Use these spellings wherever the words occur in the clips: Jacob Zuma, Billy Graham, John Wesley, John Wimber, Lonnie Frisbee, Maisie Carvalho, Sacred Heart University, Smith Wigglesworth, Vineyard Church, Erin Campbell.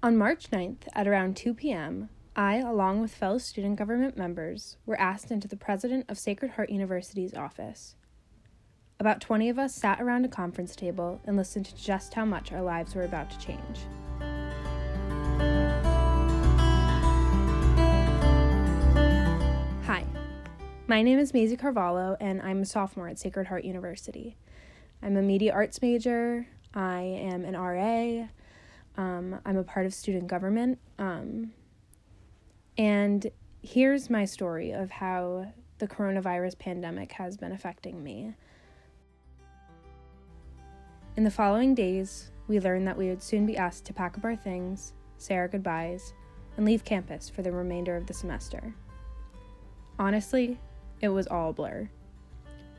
On March 9th, at around 2 p.m., I, along with fellow student government members, were asked into the president of Sacred Heart University's office. About 20 of us sat around a conference table and listened to just how much our lives were about to change. Hi, my name is Maisie Carvalho, and I'm a sophomore at Sacred Heart University. I'm a media arts major, I am an RA, I'm a part of student government, and here's my story of how the coronavirus pandemic has been affecting me. In the following days, we learned that we would soon be asked to pack up our things, say our goodbyes, and leave campus for the remainder of the semester. Honestly, it was all a blur.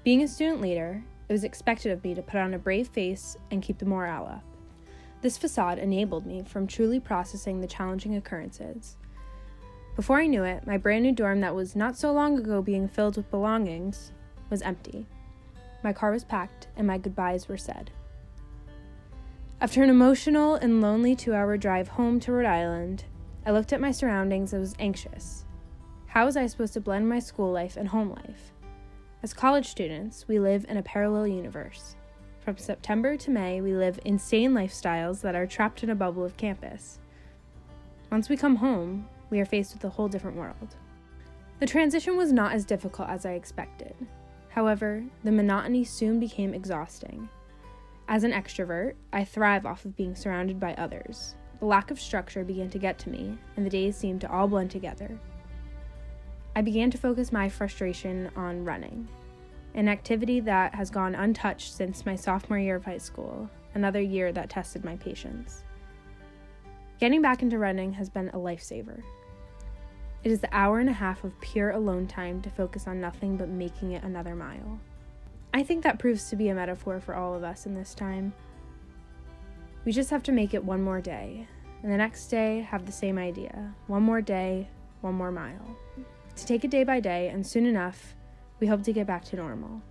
Being a student leader, it was expected of me to put on a brave face and keep the morale up. This facade enabled me from truly processing the challenging occurrences. Before I knew it, my brand new dorm that was not so long ago being filled with belongings was empty. My car was packed and my goodbyes were said. After an emotional and lonely 2-hour drive home to Rhode Island, I looked at my surroundings and was anxious. How was I supposed to blend my school life and home life? As college students, we live in a parallel universe. From September to May, we live insane lifestyles that are trapped in a bubble of campus. Once we come home, we are faced with a whole different world. The transition was not as difficult as I expected. However, the monotony soon became exhausting. As an extrovert, I thrive off of being surrounded by others. The lack of structure began to get to me, and the days seemed to all blend together. I began to focus my frustration on running, an activity that has gone untouched since my sophomore year of high school, another year that tested my patience. Getting back into running has been a lifesaver. It is the hour and a half of pure alone time to focus on nothing but making it another mile. I think that proves to be a metaphor for all of us in this time. We just have to make it one more day, and the next day have the same idea. One more day, one more mile. To take it day by day, and soon enough, we hope to get back to normal.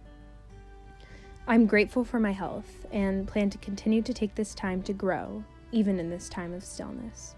I'm grateful for my health and plan to continue to take this time to grow, even in this time of stillness.